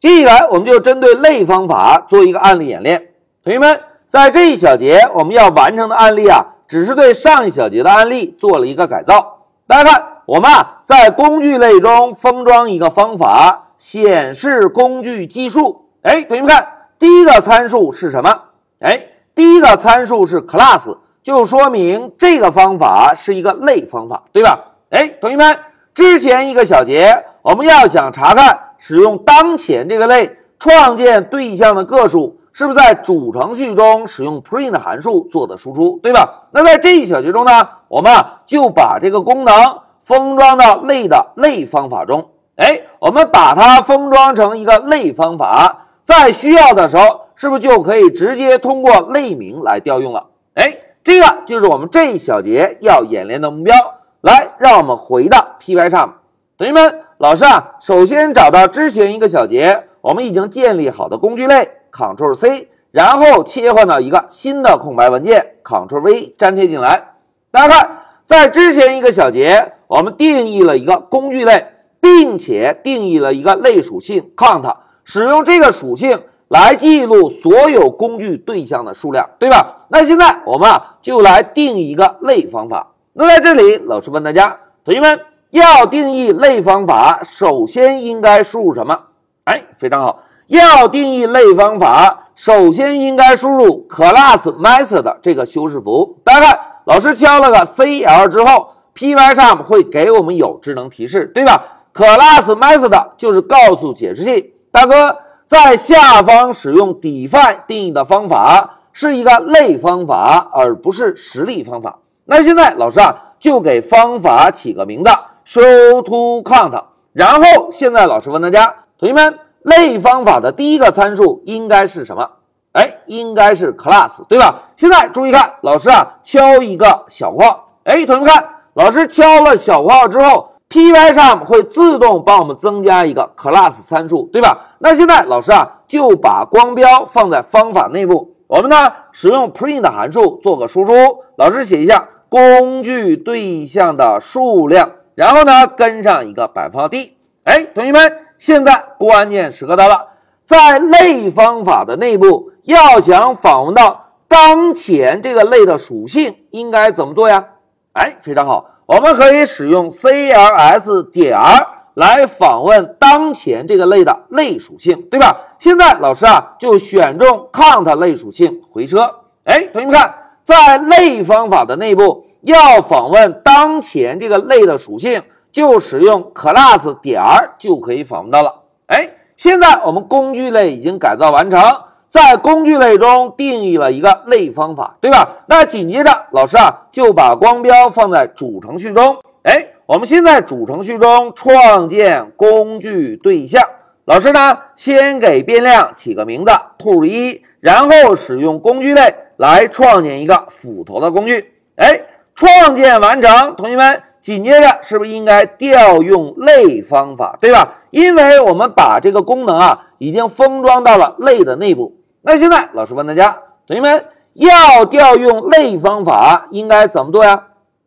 接下来我们就针对类方法做一个案例演练。同学们，在这一小节我们要完成的案例啊，只是对上一小节的案例做了一个改造。大家看，我们在工具类中封装一个方法，显示工具基数。哎，同学们看，第一个参数是什么？哎，第一个参数是 class， 就说明这个方法是一个类方法，对吧？哎，同学们，之前一个小节我们要想查看使用当前这个类创建对象的个数是不是在主程序中使用 print 函数做的输出，对吧？那在这一小节中呢，我们就把这个功能封装到类的类方法中。哎，我们把它封装成一个类方法，在需要的时候是不是就可以直接通过类名来调用了？哎，这个就是我们这一小节要演练的目标。来，让我们回到 PY 上。同学们，老师啊，首先找到之前一个小节我们已经建立好的工具类 Ctrl C， 然后切换到一个新的空白文件 Ctrl V 粘贴进来。大家看，在之前一个小节我们定义了一个工具类，并且定义了一个类属性 count， 使用这个属性来记录所有工具对象的数量，对吧？那现在我们就来定义一个类方法。那在这里，老师问大家，同学们，要定义类方法首先应该输入什么？哎，非常好，要定义类方法首先应该输入 class method 这个修饰符。大家看，老师敲了个 CL 之后， PY 上会给我们有智能提示，对吧？class method 就是告诉解释器，大哥，在下方使用 define 定义的方法是一个类方法，而不是实例方法。那现在老师啊，就给方法起个名字 show to count。 然后现在老师问大家，同学们，类方法的第一个参数应该是什么？哎，应该是 class， 对吧？现在注意看，老师啊，敲一个小括号。哎，同学们看，老师敲了小括号之后，PY 上会自动帮我们增加一个 class 参数，对吧？那现在老师啊，就把光标放在方法内部，我们呢使用 print 函数做个输出。老师写一下工具对象的数量，然后呢跟上一个%d。哎，同学们，现在关键时刻到了，在类方法的内部要想访问到当前这个类的属性，应该怎么做呀？哎，非常好。我们可以使用 CLS.R 来访问当前这个类的类属性，对吧？现在老师啊，就选中 count 类属性回车。哎，同学们看，在类方法的内部要访问当前这个类的属性，就使用 class.R 就可以访问到了。哎，现在我们工具类已经改造完成，在工具类中定义了一个类方法，对吧？那紧接着老师啊，就把光标放在主程序中。哎，我们先在主程序中创建工具对象。老师呢，先给变量起个名字 tool1， 然后使用工具类来创建一个斧头的工具。哎，创建完成，同学们，紧接着是不是应该调用类方法，对吧？因为我们把这个功能啊，已经封装到了类的内部。那现在老师问大家，同学们，要调用类方法应该怎么做呀？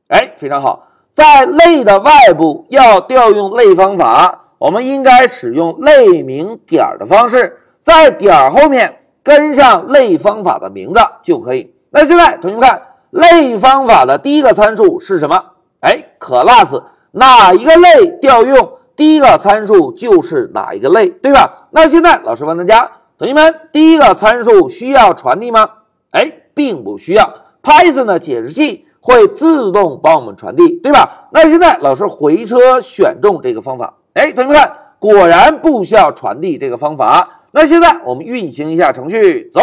哎，非常好，在类的外部要调用类方法，我们应该使用类名点的方式，在点后面跟上类方法的名字就可以。那现在同学们看，类方法的第一个参数是什么？哎， class， 哪一个类调用第一个参数就是哪一个类，对吧？那现在老师问大家，同学们，第一个参数需要传递吗？哎，并不需要， Python 的解释器会自动帮我们传递，对吧？那现在老师回车选中这个方法。哎，同学们看，果然不需要传递这个方法。那现在我们运行一下程序，走。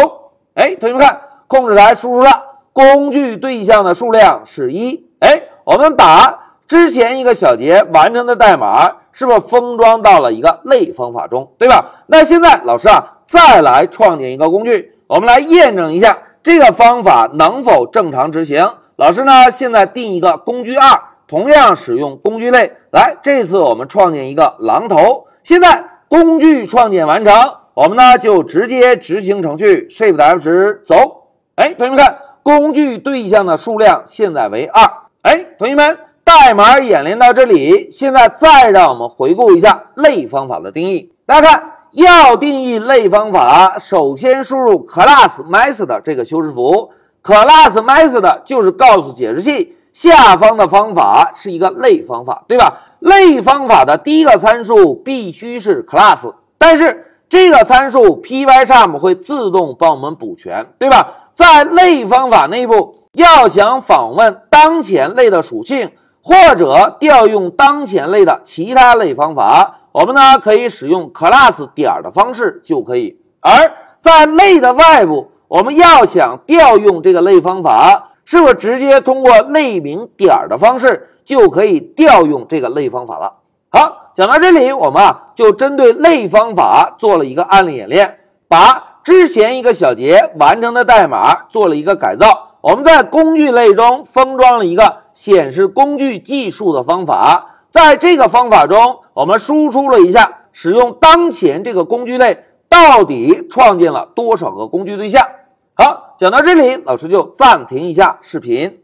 哎，同学们看，控制台输出了工具对象的数量是1。哎，我们把之前一个小节完成的代码是不是封装到了一个类方法中，对吧？那现在老师啊，再来创建一个工具，我们来验证一下这个方法能否正常执行。老师呢，现在定一个工具2，同样使用工具类，来，这次我们创建一个榔头。现在工具创建完成，我们呢就直接执行程序 Shift F10 走。哎，同学们看，工具对象的数量现在为2。哎，同学们，代码演练到这里，现在再让我们回顾一下类方法的定义。大家看，要定义类方法，首先输入 class method 这个修饰符。class method 就是告诉解释器下方的方法是一个类方法，对吧？类方法的第一个参数必须是 class， 但是这个参数 Pycharm 会自动帮我们补全，对吧？在类方法内部，要想访问当前类的属性，或者调用当前类的其他类方法，我们呢可以使用 class 点的方式就可以。而在类的外部，我们要想调用这个类方法，是不是直接通过类名点的方式就可以调用这个类方法了？好，讲到这里，我们就针对类方法做了一个案例演练，把之前一个小节完成的代码做了一个改造。我们在工具类中封装了一个显示工具技术的方法，在这个方法中，我们输出了一下使用当前这个工具类到底创建了多少个工具对象。好，讲到这里，老师就暂停一下视频。